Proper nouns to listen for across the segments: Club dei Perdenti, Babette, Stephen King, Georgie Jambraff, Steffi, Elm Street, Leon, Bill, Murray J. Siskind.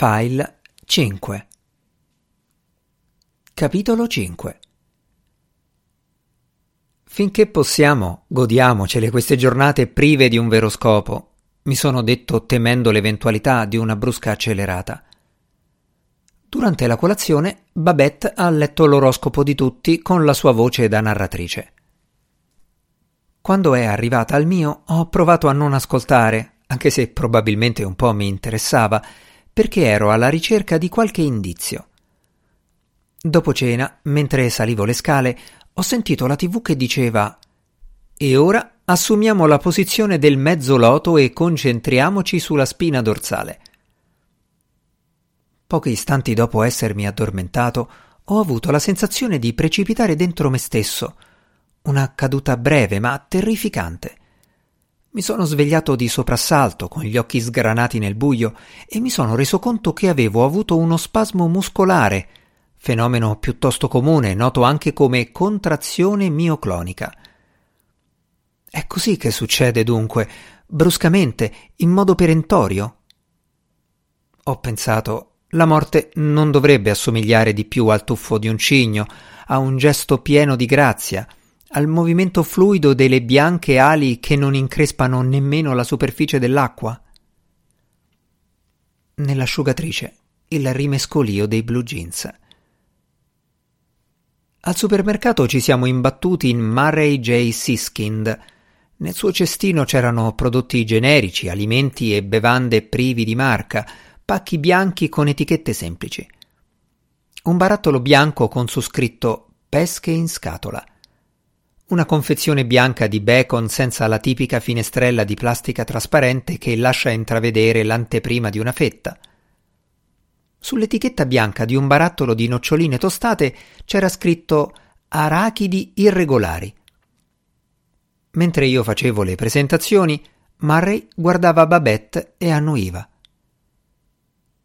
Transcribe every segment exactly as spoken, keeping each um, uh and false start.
File cinque. Capitolo cinque. Finché possiamo, godiamocele queste giornate prive di un vero scopo, mi sono detto temendo l'eventualità di una brusca accelerata. Durante la colazione, Babette ha letto l'oroscopo di tutti con la sua voce da narratrice. Quando è arrivata al mio, ho provato a non ascoltare, anche se probabilmente un po' mi interessava, perché ero alla ricerca di qualche indizio. Dopo cena, mentre salivo le scale, ho sentito la tivù che diceva: «E ora assumiamo la posizione del mezzo loto e concentriamoci sulla spina dorsale». Pochi istanti dopo essermi addormentato, ho avuto la sensazione di precipitare dentro me stesso, una caduta breve ma terrificante. Mi sono svegliato di soprassalto, con gli occhi sgranati nel buio, e mi sono reso conto che avevo avuto uno spasmo muscolare, fenomeno piuttosto comune, noto anche come contrazione mioclonica. È così che succede dunque, bruscamente, in modo perentorio? Ho pensato: la morte non dovrebbe assomigliare di più al tuffo di un cigno, a un gesto pieno di grazia, al movimento fluido delle bianche ali che non increspano nemmeno la superficie dell'acqua. Nell'asciugatrice il rimescolio dei blue jeans. Al supermercato ci siamo imbattuti in Murray J. Siskind. Nel suo cestino c'erano prodotti generici, alimenti e bevande privi di marca, pacchi bianchi con etichette semplici. Un barattolo bianco con su scritto «Pesche in scatola». Una confezione bianca di bacon senza la tipica finestrella di plastica trasparente che lascia intravedere l'anteprima di una fetta. Sull'etichetta bianca di un barattolo di noccioline tostate c'era scritto «Arachidi irregolari». Mentre io facevo le presentazioni, Murray guardava Babette e annuiva.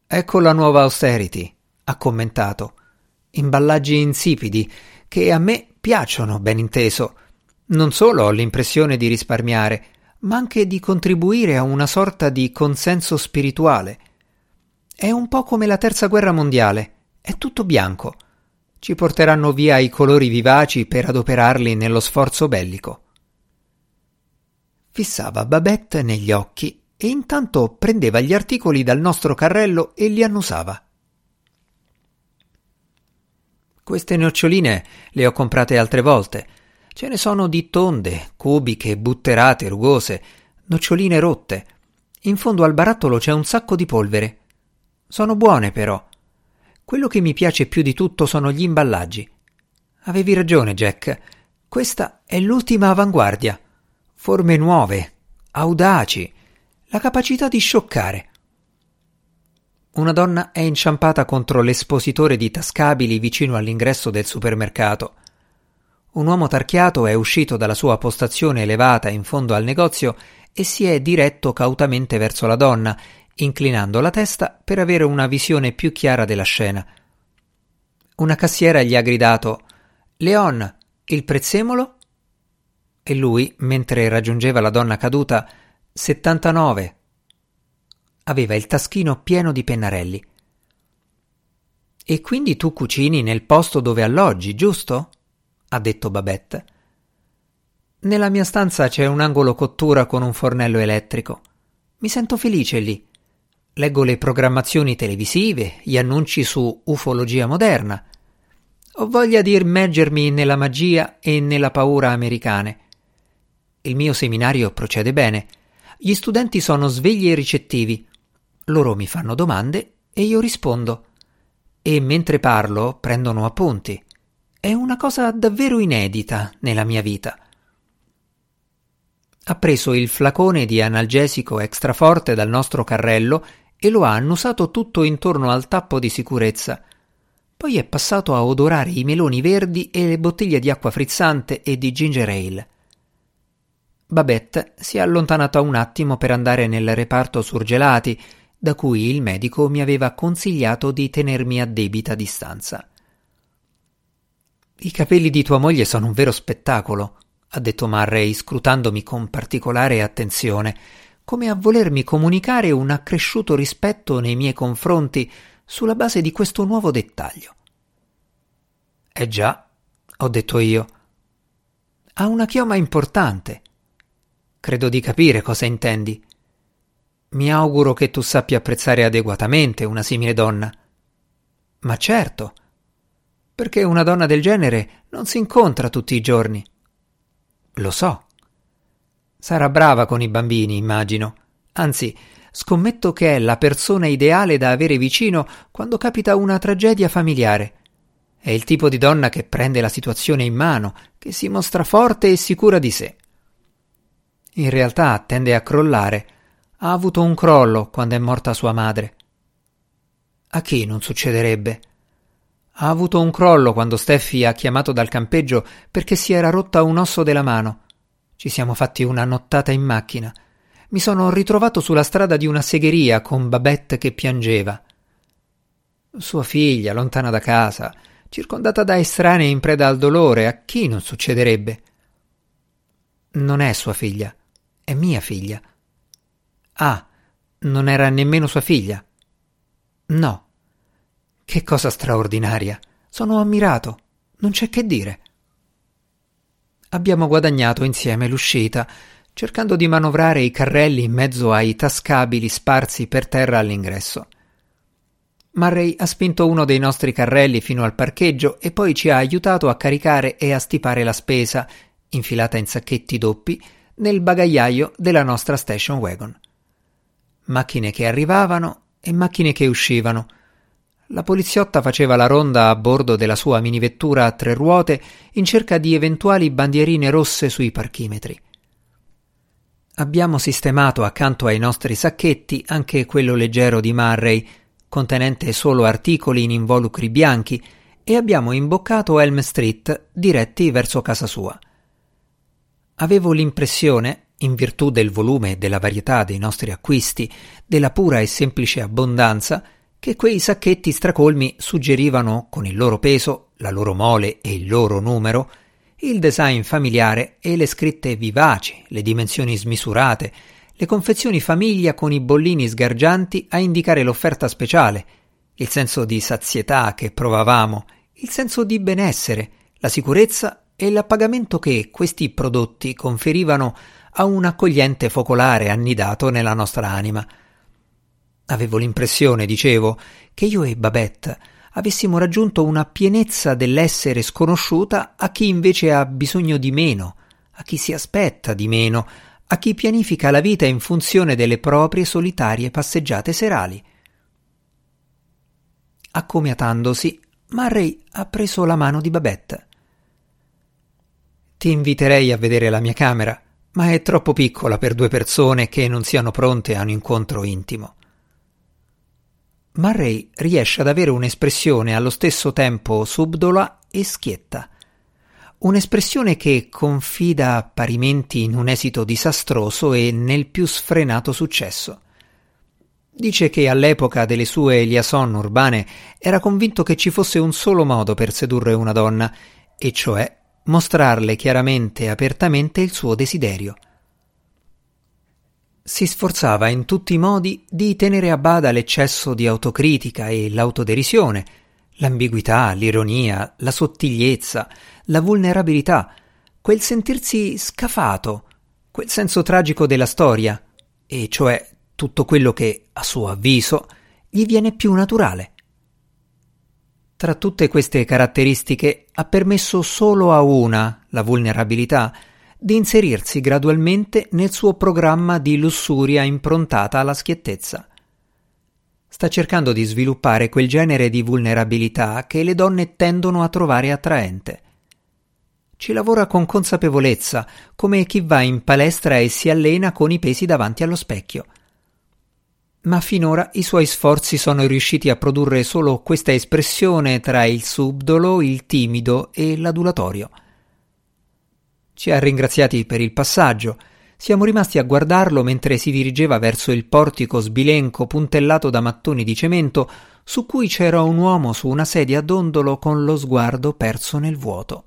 «Ecco la nuova austerity», ha commentato. «Imballaggi insipidi, che a me piacciono, ben inteso. Non solo ho l'impressione di risparmiare, ma anche di contribuire a una sorta di consenso spirituale. È un po' come la terza guerra mondiale, è tutto bianco. Ci porteranno via i colori vivaci per adoperarli nello sforzo bellico». Fissava Babette negli occhi e intanto prendeva gli articoli dal nostro carrello e li annusava. «Queste noccioline le ho comprate altre volte. Ce ne sono di tonde, cubiche, butterate, rugose, noccioline rotte. In fondo al barattolo c'è un sacco di polvere. Sono buone però. Quello che mi piace più di tutto sono gli imballaggi. Avevi ragione, Jack. Questa è l'ultima avanguardia. Forme nuove, audaci. La capacità di scioccare». Una donna è inciampata contro l'espositore di tascabili vicino all'ingresso del supermercato. Un uomo tarchiato è uscito dalla sua postazione elevata in fondo al negozio e si è diretto cautamente verso la donna, inclinando la testa per avere una visione più chiara della scena. Una cassiera gli ha gridato: «Leon, il prezzemolo?» E lui, mentre raggiungeva la donna caduta: settantanove. Aveva il taschino pieno di pennarelli. «E quindi tu cucini nel posto dove alloggi, giusto?» ha detto Babette. «Nella mia stanza c'è un angolo cottura con un fornello elettrico. Mi sento felice lì. Leggo le programmazioni televisive, gli annunci su ufologia moderna. Ho voglia di immergermi nella magia e nella paura americane. Il mio seminario procede bene. Gli studenti sono svegli e ricettivi. Loro mi fanno domande e io rispondo. E mentre parlo prendono appunti. È una cosa davvero inedita nella mia vita». Ha preso il flacone di analgesico extraforte dal nostro carrello e lo ha annusato tutto intorno al tappo di sicurezza. Poi è passato a odorare i meloni verdi e le bottiglie di acqua frizzante e di ginger ale. Babette si è allontanata un attimo per andare nel reparto surgelati, da cui il medico mi aveva consigliato di tenermi a debita distanza. «I capelli di tua moglie sono un vero spettacolo», ha detto Murray, scrutandomi con particolare attenzione, come a volermi comunicare un accresciuto rispetto nei miei confronti sulla base di questo nuovo dettaglio. «Eh già», ho detto io, «ha una chioma importante. Credo di capire cosa intendi. Mi auguro che tu sappia apprezzare adeguatamente una simile donna». «Ma certo, perché una donna del genere non si incontra tutti i giorni». «Lo so. Sarà brava con i bambini, immagino. Anzi, scommetto che è la persona ideale da avere vicino quando capita una tragedia familiare. È il tipo di donna che prende la situazione in mano, che si mostra forte e sicura di sé. In realtà tende a crollare. Ha avuto un crollo quando è morta sua madre». «A chi non succederebbe?» «Ha avuto un crollo quando Steffi ha chiamato dal campeggio perché si era rotta un osso della mano. Ci siamo fatti una nottata in macchina. Mi sono ritrovato sulla strada di una segheria con Babette che piangeva. Sua figlia, lontana da casa, circondata da estranei in preda al dolore, a chi non succederebbe?» «Non è sua figlia, è mia figlia». «Ah, non era nemmeno sua figlia?» «No». «Che cosa straordinaria! Sono ammirato, non c'è che dire». Abbiamo guadagnato insieme l'uscita, cercando di manovrare i carrelli in mezzo ai tascabili sparsi per terra all'ingresso. Murray ha spinto uno dei nostri carrelli fino al parcheggio e poi ci ha aiutato a caricare e a stipare la spesa, infilata in sacchetti doppi, nel bagagliaio della nostra station wagon. Macchine che arrivavano e macchine che uscivano. La poliziotta faceva la ronda a bordo della sua minivettura a tre ruote in cerca di eventuali bandierine rosse sui parchimetri. Abbiamo sistemato accanto ai nostri sacchetti anche quello leggero di Murray, contenente solo articoli in involucri bianchi, e abbiamo imboccato Elm Street diretti verso casa sua. Avevo l'impressione, in virtù del volume e della varietà dei nostri acquisti, della pura e semplice abbondanza, che quei sacchetti stracolmi suggerivano, con il loro peso, la loro mole e il loro numero, il design familiare e le scritte vivaci, le dimensioni smisurate, le confezioni famiglia con i bollini sgargianti a indicare l'offerta speciale, il senso di sazietà che provavamo, il senso di benessere, la sicurezza e l'appagamento che questi prodotti conferivano a un accogliente focolare annidato nella nostra anima. Avevo l'impressione, dicevo, che io e Babette avessimo raggiunto una pienezza dell'essere sconosciuta a chi invece ha bisogno di meno, a chi si aspetta di meno, a chi pianifica la vita in funzione delle proprie solitarie passeggiate serali. Accomiatandosi, Murray ha preso la mano di Babette. «Ti inviterei a vedere la mia camera, ma è troppo piccola per due persone che non siano pronte a un incontro intimo». Murray riesce ad avere un'espressione allo stesso tempo subdola e schietta, un'espressione che confida parimenti in un esito disastroso e nel più sfrenato successo. Dice che all'epoca delle sue liaison urbane era convinto che ci fosse un solo modo per sedurre una donna, e cioè mostrarle chiaramente e apertamente il suo desiderio. Si sforzava in tutti i modi di tenere a bada l'eccesso di autocritica e l'autoderisione, l'ambiguità, l'ironia, la sottigliezza, la vulnerabilità, quel sentirsi scafato, quel senso tragico della storia, e cioè tutto quello che, a suo avviso, gli viene più naturale. Tra tutte queste caratteristiche ha permesso solo a una, la vulnerabilità, di inserirsi gradualmente nel suo programma di lussuria improntata alla schiettezza. Sta cercando di sviluppare quel genere di vulnerabilità che le donne tendono a trovare attraente. Ci lavora con consapevolezza, come chi va in palestra e si allena con i pesi davanti allo specchio. Ma finora i suoi sforzi sono riusciti a produrre solo questa espressione tra il subdolo, il timido e l'adulatorio. Ci ha ringraziati per il passaggio. Siamo rimasti a guardarlo mentre si dirigeva verso il portico sbilenco puntellato da mattoni di cemento su cui c'era un uomo su una sedia a dondolo con lo sguardo perso nel vuoto.